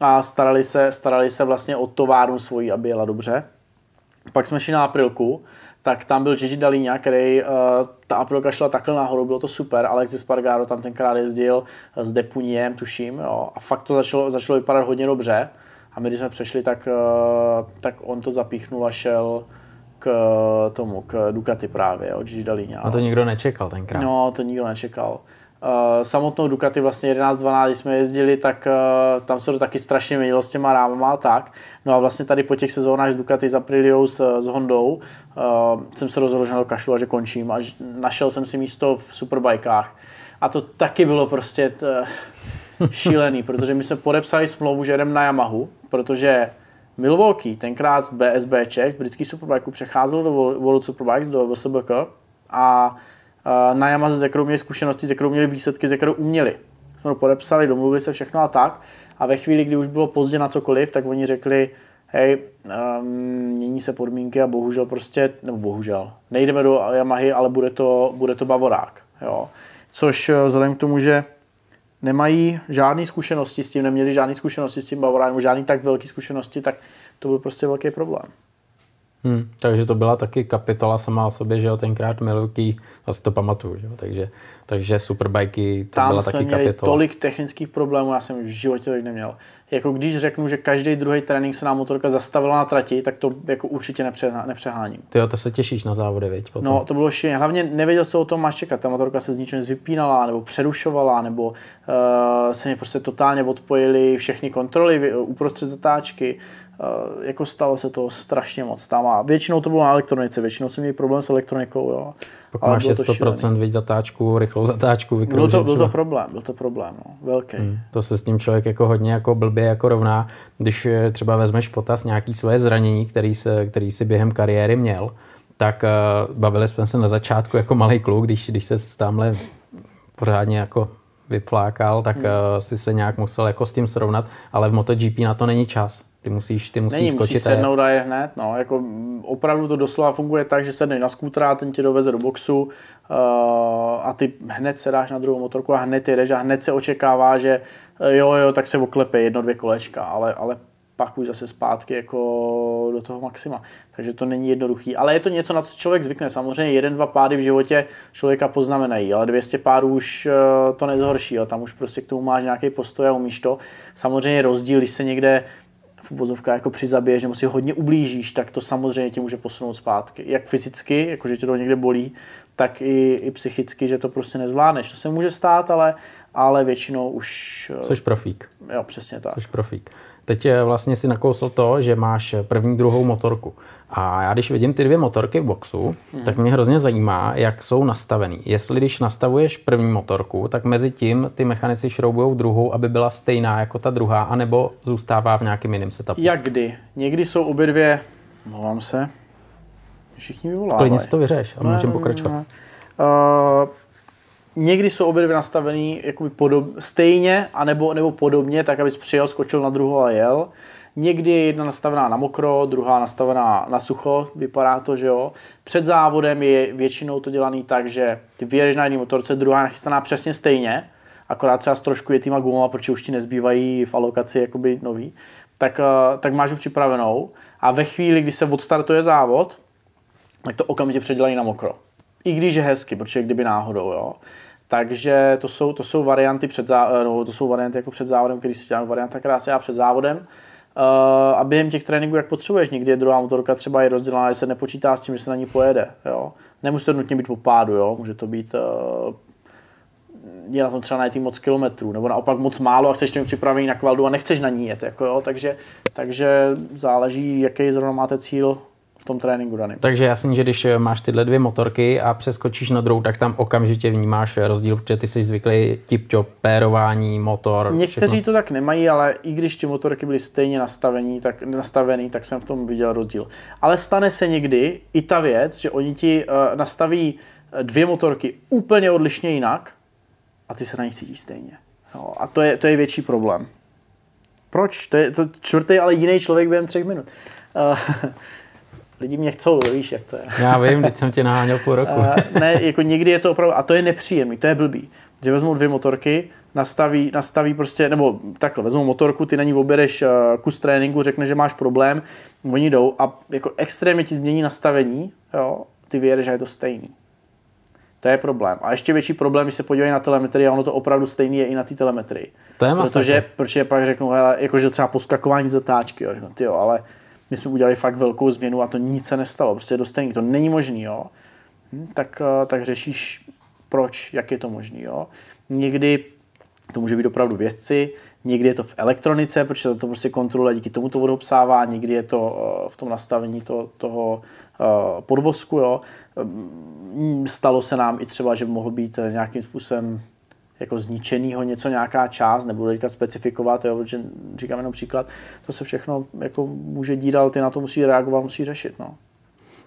a starali se, starali se vlastně o továrnu svoji, aby jela dobře. Pak jsme šli na Aprilku, tak tam byl Gigi Dall'Igna, který uh, ta Aprilka šla takhle nahoru, bylo to super, Alex Espargaro tam tenkrát jezdil s Depuniem, tuším, jo, a fakt to začalo, začalo vypadat hodně dobře a my když jsme přešli, tak, uh, tak on to zapíchnul a šel k uh, tomu, k Ducati právě, jo, Gigi Dall'Igna. A to nikdo nečekal tenkrát. No, to nikdo nečekal. Uh, samotnou Ducati vlastně jedenáct dvanáct, když jsme jezdili, tak uh, tam se to taky strašně měnilo s těma rámama a tak. No a vlastně tady po těch sezónách s Ducati, s Apriliou, s, s Hondou uh, jsem se rozhodl, že na to kašlu a že končím a našel jsem si místo v superbajkách. A to taky bylo prostě t, šílený, protože my jsme podepsali smlouvu, že jedeme na Yamahu, protože Milwaukee, tenkrát B S B Čech, britský superbajku, přecházel do World Superbikes, do V S B K a na Yamaze, ze kterou měli zkušenosti, ze kterou měli výsledky, ze kterou uměli. No, podepsali, domluvili se všechno a tak. A ve chvíli, kdy už bylo pozdě na cokoliv, tak oni řekli, hej, um, mění se podmínky a bohužel prostě, nebo bohužel, nejdeme do Yamahy, ale bude to, bude to Bavorák. Jo. Což vzhledem k tomu, že nemají žádné zkušenosti s tím, neměli žádné zkušenosti s tím Bavorákem, žádný tak velké zkušenosti, tak to byl prostě velký problém. Hmm, takže to byla taky kapitola sama o sobě, že jo, tenkrát Milwaukee, asi to pamatuju, že jo, takže, takže superbajky, to tam byla taky kapitola. Tam jsme měli tolik technických problémů, já jsem v životě tolik neměl. Jako když řeknu, že každý druhý trénink se nám motorka zastavila na trati, tak to jako určitě nepřeháním. Ty jo, to se těšíš na závody, viď? Potom. No, to bylo šílené. Hlavně nevěděl, co o tom máš čekat. Ta motorka se z ničeho nic vypínala, nebo přerušovala, nebo uh, se mi prostě totálně odpojily všechny kontroly uprostřed zatáčky. Uh, jako stalo se to strašně moc tam a většinou to bylo na elektronice, většinou jsem měl problém s elektronikou, jo. Pokud máš sto procent víc zatáčku, rychlou zatáčku vykroužit. Byl to, byl to problém, byl to problém, no, velký. Hmm, to se s tím člověk jako hodně jako blbě jako rovná, když třeba vezmeš potaz nějaký svoje zranění, který, se, který si během kariéry měl, tak uh, bavili jsme se na začátku jako malej kluk, když, když se tamhle pořádně jako vyflákal, tak hmm. uh, si se nějak musel jako s tím srovnat, ale v MotoGP na to není čas. Ty musíš, ty musíš Není, skočit. Musíš sednout a je hned. No, jako opravdu to doslova funguje tak, že sedneš na skútra, ten tě doveze do boxu uh, a ty hned se dáš na druhou motorku a hned jedeš a hned se očekává, že jo, jo, tak se oklepe jedno, dvě kolečka, ale, ale pak už zase zpátky jako do toho maxima. Takže to není jednoduchý. Ale je to něco, na co člověk zvykne. Samozřejmě jeden, dva pády v životě člověka poznamenají, ale dvě stě pádů už to nezhorší. Tam už prostě k tomu máš nějaký postoj a umíš to. Samozřejmě rozdíl, když se někde v vozovkách jako přizabiješ, nebo si hodně ublížíš, tak to samozřejmě tě může posunout zpátky. Jak fyzicky, jakože tě to někde bolí, tak i, i psychicky, že to prostě nezvládneš. To se může stát, ale, ale většinou už... Což profík. Jo, přesně tak. Což profík. Teď vlastně si nakousl to, že máš první, druhou motorku. A já když vidím ty dvě motorky v boxu, mm. tak mě hrozně zajímá, jak jsou nastavený. Jestli když nastavuješ první motorku, tak mezi tím ty mechanici šroubujou druhou, aby byla stejná jako ta druhá, anebo zůstává v nějakým jiném setupu. Jak kdy? Někdy jsou obě dvě... Mluvám se. Všichni vyvolávají. Klidně si to vyřeš a můžeme pokračovat. Ne, ne, ne. Uh... Někdy jsou obě dvě nastavený jakoby podob, stejně, anebo, nebo podobně, tak abys přijel, skočil na druhou a jel. Někdy je jedna nastavená na mokro, druhá nastavená na sucho, vypadá to, že jo. Před závodem je většinou to dělaný tak, že ty vyjedeš na jedné motorce, druhá nachystaná přesně stejně, akorát třeba s trošku jetýma gumama, protože už ti nezbývají v alokaci jakoby nový, tak, tak máš ji připravenou. A ve chvíli, kdy se odstartuje závod, tak to okamžitě předělají na mokro. I když je hezky, protože kdyby náhodou, jo. Takže to jsou, to jsou varianty před závodem, no, to jsou varianty jako před závodem, který si dělám, varianta, která se dělá před závodem. A během těch tréninků, jak potřebuješ, někdy je druhá motorka třeba je rozdělaná, že se nepočítá s tím, že se na ní pojede, jo. Nemusí to nutně být po pádu, jo. Může to být, je na tom třeba najít moc kilometrů, nebo naopak moc málo a chceš tím připravit na kvaldu a nechceš na ní jet, jako jo. Takže, takže záleží, jaký zrovna máte cíl v tom tréninku daným. Takže jasně, že když máš tyhle dvě motorky a přeskočíš na druhou, tak tam okamžitě vnímáš rozdíl, protože ty jsi zvyklý tip-top, pérování, motor. Někteří všechno. To tak nemají, ale i když ty motorky byly stejně nastavení, tak, nastavený, tak jsem v tom viděl rozdíl. Ale stane se někdy i ta věc, že oni ti uh, nastaví dvě motorky úplně odlišně jinak a ty se na nich cítíš stejně. No, a to je, to je větší problém. Proč? To je to čtvrtý, ale jiný člověk během třech minut. Uh, Lidi mě chcou, víš, jak to je. Já vím, teď jsem tě naháněl půl roku. Ne, jako někdy je to opravdu, a to je nepříjemný, to je blbý, že vezmou dvě motorky, nastaví, nastaví prostě, nebo takhle, vezmou motorku, ty na ní objedeš kus tréninku, řekne, že máš problém, oni jdou a jako extrémně ti změní nastavení, jo, ty vyjedeš a je to stejný. To je problém. A ještě větší problém, když se podívají na telemetrii a ono to opravdu stejný je i na té telemetrii. To je Protože, protože pak řeknou, hele, jakože třeba poskakování zatáčky, jo, ty jo, ale my jsme udělali fakt velkou změnu a to nic se nestalo. Prostě je to stejný, to není možný, jo. Tak, tak řešíš proč, jak je to možný, jo. Někdy to může být opravdu vědci, někdy je to v elektronice, protože to prostě kontroluje, díky tomu to odhopsává, někdy je to v tom nastavení to, toho podvozku, jo. Stalo se nám i třeba, že mohl být nějakým způsobem jako zničenýho něco, nějaká část, nebudu teďka specifikovat, jo, protože říkám jenom příklad, to se všechno jako může dít, ale ty na to musí reagovat, musí řešit. No.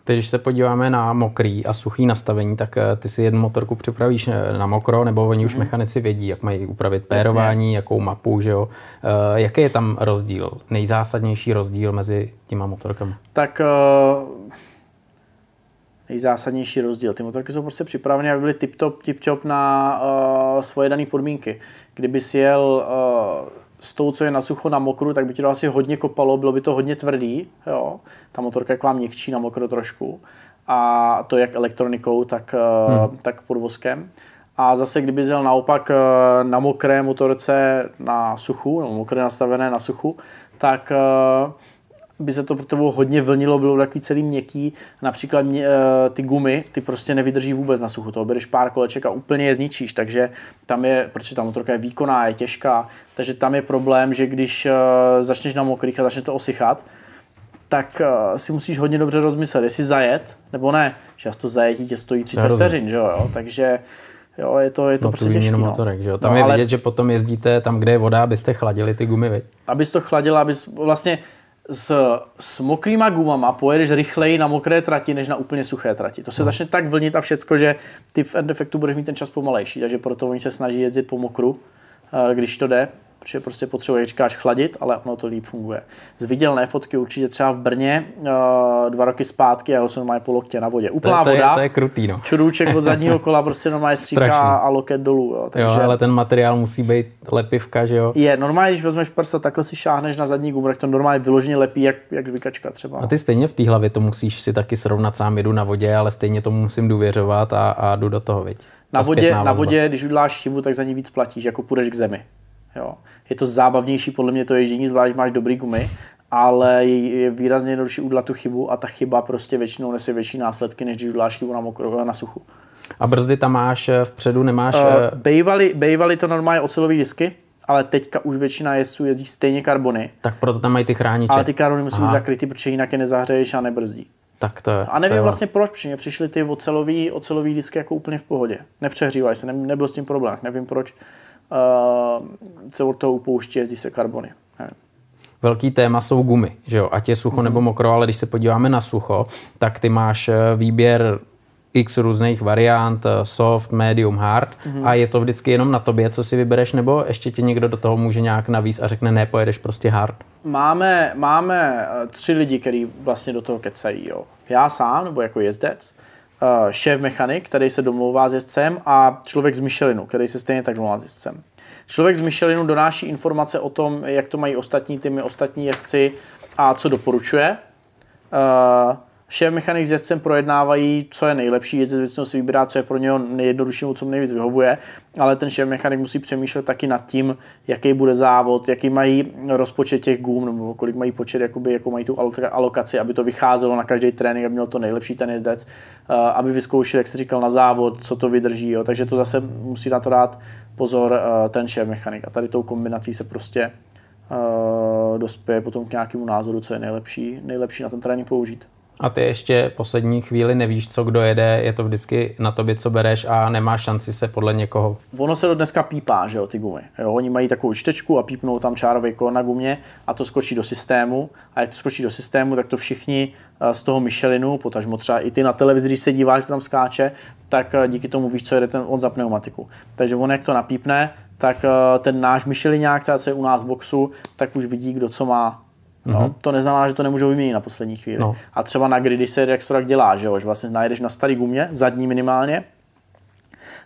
Teď, když se podíváme na mokrý a suchý nastavení, tak ty si jednu motorku připravíš na mokro, nebo oni už mm. mechanici vědí, jak mají upravit pérování, jakou mapu, že jo. E, jaký je tam rozdíl, nejzásadnější rozdíl mezi těma motorkami? Tak Uh... nejzásadnější rozdíl. Ty motorky jsou prostě připraveny, aby byly tip-top, tip-top na uh, svoje dané podmínky. Kdyby si jel uh, s tou, co je na sucho, na mokru, tak by ti to asi hodně kopalo, bylo by to hodně tvrdý. Jo? Ta motorka je k vám měkčí na mokro trošku. A to jak elektronikou, tak, uh, hmm. tak podvozkem. A zase, kdyby jel naopak uh, na mokré motorce na suchu, nebo mokré nastavené na suchu, tak Uh, by se to pro tebou hodně vlnilo, bylo takový celý měkký, například e, ty gumy, ty prostě nevydrží vůbec na suchu, to bereš pár koleček a úplně je zničíš, takže tam je, protože ta motorka je výkonná, je těžká, takže tam je problém, že když e, začneš na mokrých a začne to osychat, tak e, si musíš hodně dobře rozmyslet, jestli zajet, nebo ne, že to zajetí tě stojí třicet vteřin, že jo, takže jo, je to, je to no, prostě těžký. Motorek, že jo? Tam no, je ale vidět, že potom jezdíte tam, kde je voda, abyste chladili ty gumy, veď? Abys to chladila, abys vlastně S, s mokrýma gumama pojedeš rychleji na mokré trati, než na úplně suché trati. To se začne tak vlnit a všecko, že ty v end efektu budeš mít ten čas pomalejší, takže proto oni se snaží jezdit po mokru, když to jde, protože prostě potřebuješ čekáš chladit, ale ono to líp funguje. Z vidělné fotky určitě třeba v Brně dva roky zpátky, já jsem normálně po loktě na vodě. Úplná to, to voda, je, to je krutý, no. Čurůček od zadního kola prostě normálně stříká a loket dolů. Jo, takže jo, ale ten materiál musí být lepivka, že jo? Je, normálně, když vezmeš prsta, takhle si šáhneš na zadní gumrak, to normálně vyloženě lepí, jak, jak vykačka třeba. A ty stejně v té hlavě to musíš si taky srovnat sám, jdu na vodě, ale stejně tomu musím důvěřovat a, a jdu do toho, viď. Na vodě, na vodě, když uděláš chybu, tak za ní víc platíš, jako půjdeš k zemi. Jo. Je to zábavnější podle mě to ježdění, zvlášť máš dobrý gumy, ale je výrazně jednodušší udělat tu chybu a ta chyba prostě většinou nese větší následky, než když uděláš chybu na mokro, na suchu. A brzdy tam máš vpředu, nemáš? Uh, bejvali, bejvali to normálně ocelový disky, ale teďka už většina jezdců jezdí stejně karbony. Tak proto tam mají ty chrániče. Ale ty karbony musí být zakrytý, protože jinak je nezahřeješ a nebrzdí. Tak to je, a nevím to je vlastně proč, protože mě přišly ty ocelový, ocelový disky jako úplně v pohodě. Nepřehřívají se, ne, nebyl s tím problém, nevím proč. Uh, se od toho upouští, jezdí se karbony. He. Velký téma jsou gumy, že jo? Ať je sucho mm. nebo mokro, ale když se podíváme na sucho, tak ty máš výběr x různých variant, soft, medium, hard mm. a je to vždycky jenom na tobě, co si vybereš, nebo ještě ti někdo do toho může nějak navíc a řekne, ne, pojedeš prostě hard. Máme, máme tři lidi, kteří vlastně do toho kecají. Jo? Já sám, nebo jako jezdec, šéf mechanik, který se domlouvá s jezdcem a člověk z Michelinu, který se stejně tak domlouvá s jezdcem. Člověk z Michelinu donáší informace o tom, jak to mají ostatní týmy, ostatní jezdci a co doporučuje. Šéf mechanik s jezdcem projednávají, co je nejlepší, jezdec většinou si vybírá, co je pro něho nejjednodušší, co mu nejvíc vyhovuje, ale ten šéf mechanik musí přemýšlet taky nad tím, jaký bude závod, jaký mají rozpočet těch gum, nebo kolik mají počet, jakoby, jako mají tu alokaci, aby to vycházelo na každý trénink, aby měl to nejlepší ten jezdec, aby vyzkoušel, jak se říkal, na závod, co to vydrží, jo. Takže to zase musí na to dát pozor ten šéf mechanik a tady tou kombinací se prostě uh, dospěje potom k nějakému názoru, co je nejlepší, nejlepší na ten trénink použít. A ty ještě poslední chvíli nevíš, co kdo jede, je to vždycky na tobě, co bereš a nemáš šanci se podle někoho. Ono se do dneska pípá, že jo, ty gumy. Jo, oni mají takovou čtečku a pípnou tam čárový kód na gumě a to skočí do systému. A jak to skočí do systému, tak to všichni z toho Michelinu, potažmo třeba i ty na televizi, když se díváš, tam skáče, tak díky tomu víš, co jede ten on za pneumatiku. Takže on jak to napípne, tak ten náš Micheliňák, třeba co je u nás v boxu, tak už vidí, kdo co má. No, to neznamená, že to nemůžou vyměnit na poslední chvíli. No. A třeba na gridu se jak to tak dělá, že jo, že vlastně najedeš na starý gumě, zadní minimálně,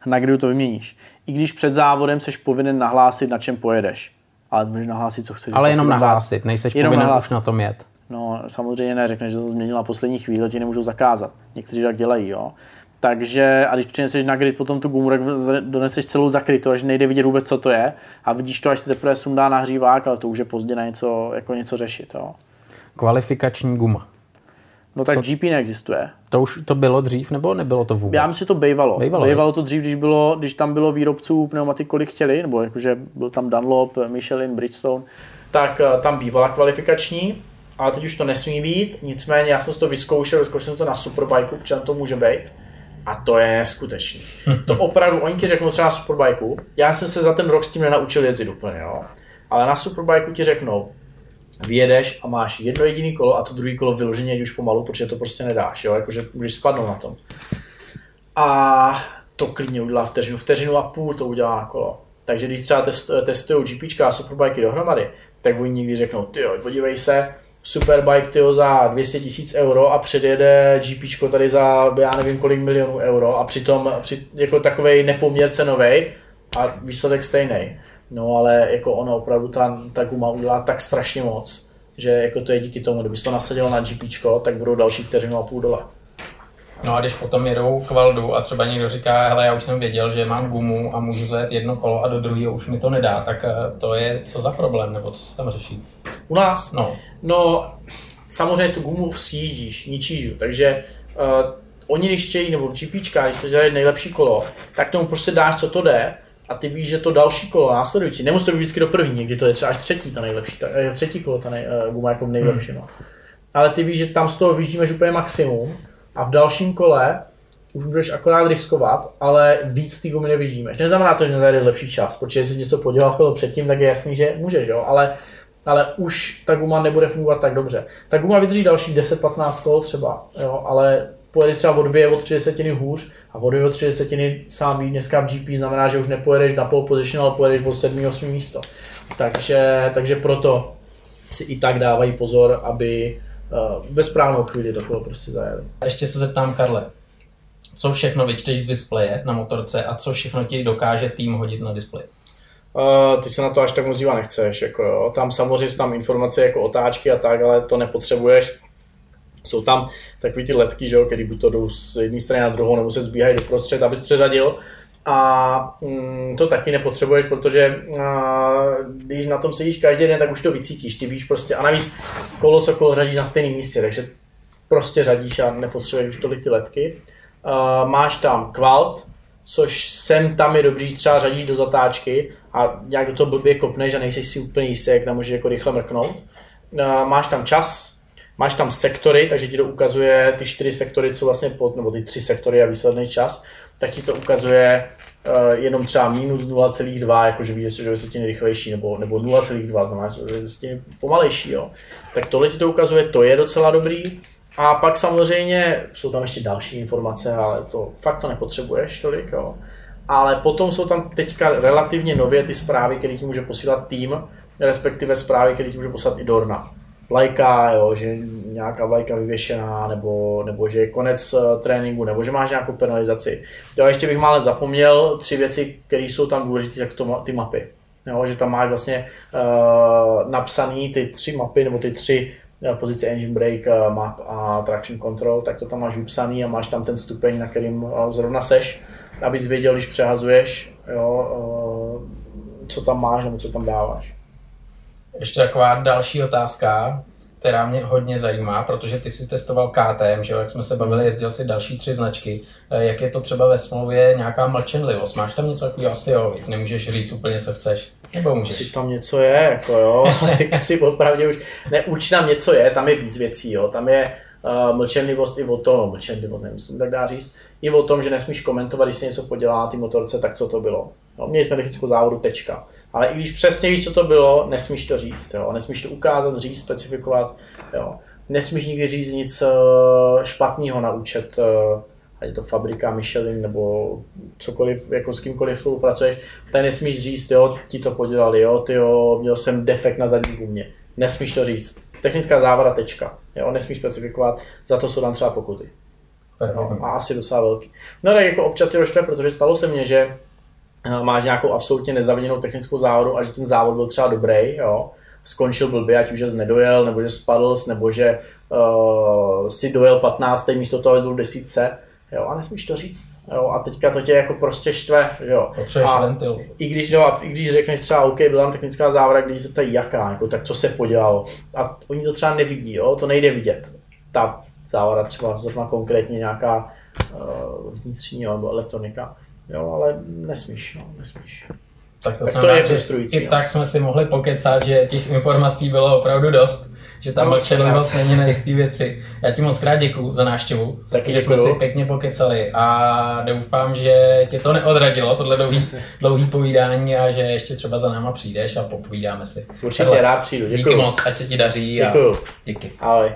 na gridu to vyměníš. I když před závodem seš povinen nahlásit, na čem pojedeš. Ale můžeš nahlásit, co chceš. Ale jenom nahlásit, nejseš jenom povinen nahlásit. Už na tom jet. No, samozřejmě neřekneš, že to změnil na poslední chvíli, ti nemůžou zakázat. Někteří tak dělají, jo. Takže a když přineseš na grid potom tu gumu, tak doneseš celou zakrytou, až nejde vidět vůbec, co to je. A vidíš to, až se teprve sundá nahřívák, ale to už je pozdě na něco, jako něco řešit. Jo. Kvalifikační guma. No tak co? G P neexistuje. To už to bylo dřív, nebo nebylo to vůbec? Já myslím, že to bejvalo. Bejvalo, bejvalo to dřív, když, bylo, když tam bylo výrobců pneumatik, kolik chtěli, nebo jakože byl tam Dunlop, Michelin, Bridgestone, tak tam bývala kvalifikační. Ale teď už to nesmí být, nicméně já jsem to vyzkoušel, vyzkoušel jsem to na Superbike, protože to může být. A to je neskutečný. To opravdu, oni ti řeknou třeba Superbikeu, já jsem se za ten rok s tím nenaučil jezdit úplně, jo. Ale na Superbikeu ti řeknou, vyjedeš a máš jedno jediné kolo a to druhé kolo vyloženě jeď už pomalu, protože to prostě nedáš, jo, jakože můžeš spadnout na tom. A to klidně udělá vteřinu, vteřinu a půl to udělá kolo. Takže když třeba test, testují GPčka a Superbikey dohromady, tak oni nikdy řeknou, tyjo, podívej se, Superbike tyho za dvě stě tisíc euro a předjede GPčko tady za já nevím kolik milionů euro a přitom při, jako takovej nepoměr cenovej a výsledek stejný. No ale jako ono opravdu ta, ta guma udělá tak strašně moc, že jako to je díky tomu, kdyby se to nasadilo na GPčko, tak budou další vteřinu a půl dole. No a když potom jedou kvaldu a třeba někdo říká, hele, já už jsem věděl, že mám gumu a můžu zajet jedno kolo a do druhého už mi to nedá, tak to je co za problém, nebo co se tam řeší? U nás? No. No, samozřejmě tu gumu sjíždíš, ničíš ju, takže uh, oni když chtějí, nebo čipíčka, když se zajet nejlepší kolo, tak tomu prostě dáš, co to jde a ty víš, že to další kolo, následující, nemusí to být vždycky do první, někdy to je třeba až třetí, ta nejlepší, ta, třetí kolo, ta nej, uh, guma jako nejlepší, hmm. no. Ale ty víš, že tam z toho vyjíždíš úplně maximum, a v dalším kole už budeš akorát riskovat, ale víc ty gumy nevyždímeš. Neznamená to, že nezajedeš lepší čas, protože jestli jsi něco podělal chvíli předtím, tak je jasný, že můžeš, jo? Ale, ale už ta guma nebude fungovat tak dobře. Ta guma vydrží další deset patnáct kol třeba, jo? Ale pojedeš třeba o dvě, o tři desetiny hůř a o dvě, o tři desetiny sám víš, dneska v G P znamená, že už nepojedeš na pole position, ale pojedeš o sedmé osmé místo. Takže, takže proto si i tak dávají pozor, aby ve správnou chvíli to prostě zajeli. Ještě se zeptám, Karle, co všechno vyčteš z displeje na motorce a co všechno ti dokáže tým hodit na displeji? Uh, ty se na to až tak moc dívat nechceš, jako jo. Tam samozřejmě tam informace jako otáčky a tak, ale to nepotřebuješ. Jsou tam takový ty letky, že jo, který buď to jdou z jedné strany na druhou, nebo se zbíhají doprostřed, abys přeřadil. A mm, to taky nepotřebuješ, protože a, když na tom sedíš každý den, tak už to vycítíš, ty víš prostě, a navíc kolo co kolo řadíš na stejném místě, takže prostě řadíš a nepotřebuješ už tolik ty letky. A, máš tam kvalt, což sem tam je dobrý, třeba řadíš do zatáčky a nějak do toho blbě kopneš a nejseš si úplně jistý, jak tam můžeš jako rychle mrknout. A, máš tam čas. Máš tam sektory, takže ti to ukazuje ty čtyři sektory, co vlastně pod, nebo ty tři sektory a výsledný čas, tak ti to ukazuje uh, jenom třeba minus nula celá dva, jakože víš, že jsi tím rychlejší, nebo, nebo nula celá dva, znamená, že jsi tím pomalejší, jo. Tak tohle ti to ukazuje, to je docela dobrý. A pak samozřejmě jsou tam ještě další informace, ale to fakt to nepotřebuješ tolik, jo. Ale potom jsou tam teďka relativně nově ty zprávy, které ti může posílat tým, respektive zprávy, které ti může poslat i Dorna. Vlajka, jo, že nějaká vlajka vyvěšená, nebo, nebo že je konec uh, tréninku, nebo že máš nějakou penalizaci. Jo, ještě bych málem zapomněl tři věci, které jsou tam důležité, jak to, ty mapy. Jo, že tam máš vlastně uh, napsané ty tři mapy, nebo ty tři pozici engine brake a map a traction control, tak to tam máš vypsaný a máš tam ten stupeň, na kterým zrovna seš, abys věděl, když přehazuješ, jo, co tam máš nebo co tam dáváš. Ještě taková další otázka, která mě hodně zajímá, protože ty jsi testoval K T M, že jo, jak jsme se bavili, jezdil si další tři značky. Jak je to třeba ve smlouvě nějaká mlčenlivost? Máš tam něco takového? Asi jo, nemůžeš říct úplně, co chceš. Nebo můžeš? Asi tam něco je, jako jo, asi opravdu už, ne, určitě tam něco je, tam je víc věcí, jo, tam je uh, mlčenlivost i o tom, mlčenlivost, nemyslím, tak dá říct, i o tom, že nesmíš komentovat, když se něco podělá na té motorce, tak co to bylo. Jo, měli jsme technickou závodu, tečka. Ale i když přesně víš, co to bylo, nesmíš to říct, jo. Nesmíš to ukázat, říct, specifikovat, jo. Nesmíš nikdy říct nic špatného na účet, ať je to fabrika, Michelin nebo cokoliv, jako s kýmkoliv spolupracuješ, tak nesmíš říct, jo, ti to podělali, jo, ty jo, měl jsem defekt na zadní gumě. Nesmíš to říct. Technická závada, tečka, jo, nesmíš specifikovat, za to jsou tam třeba pokuty. Jo, a asi docela velký. No tak jako občas ty roštve, protože stalo se mně, že máš nějakou absolutně nezaviněnou technickou závodu a že ten závod byl třeba dobrý, jo. Skončil blbě, ať už jsi nedojel, nebo že spadl, nebo že uh, si dojel patnáctý místo toho, že byl v desítce, jo, a nesmíš to říct, jo, a teďka to tě jako prostě štve, jo. A i když, jo, i když řekneš třeba OK, byla tam technická závoda, když se ptají jaká, jako, tak co se podělalo, a oni to třeba nevidí, jo, to nejde vidět, ta závoda třeba zrovna konkrétně nějaká uh, vnitřní, jo, nebo elektronika. Jo, ale nesmíš, no, nesmíš. Tak to, tak to rád, je frustrující. I no. Tak jsme si mohli pokecat, že těch informací bylo opravdu dost, že tam mlčenlivost není na jistý věci. Já ti moc krát děkuju za návštěvu, taky že jsme si pěkně pokecali a doufám, že tě to neodradilo, tohle dlouhý, dlouhý povídání a že ještě třeba za náma přijdeš a popovídáme si. Určitě. Takhle, rád přijdu, děkuju. Díky moc, ať se ti daří. Děkuju. A díky. Ahoj.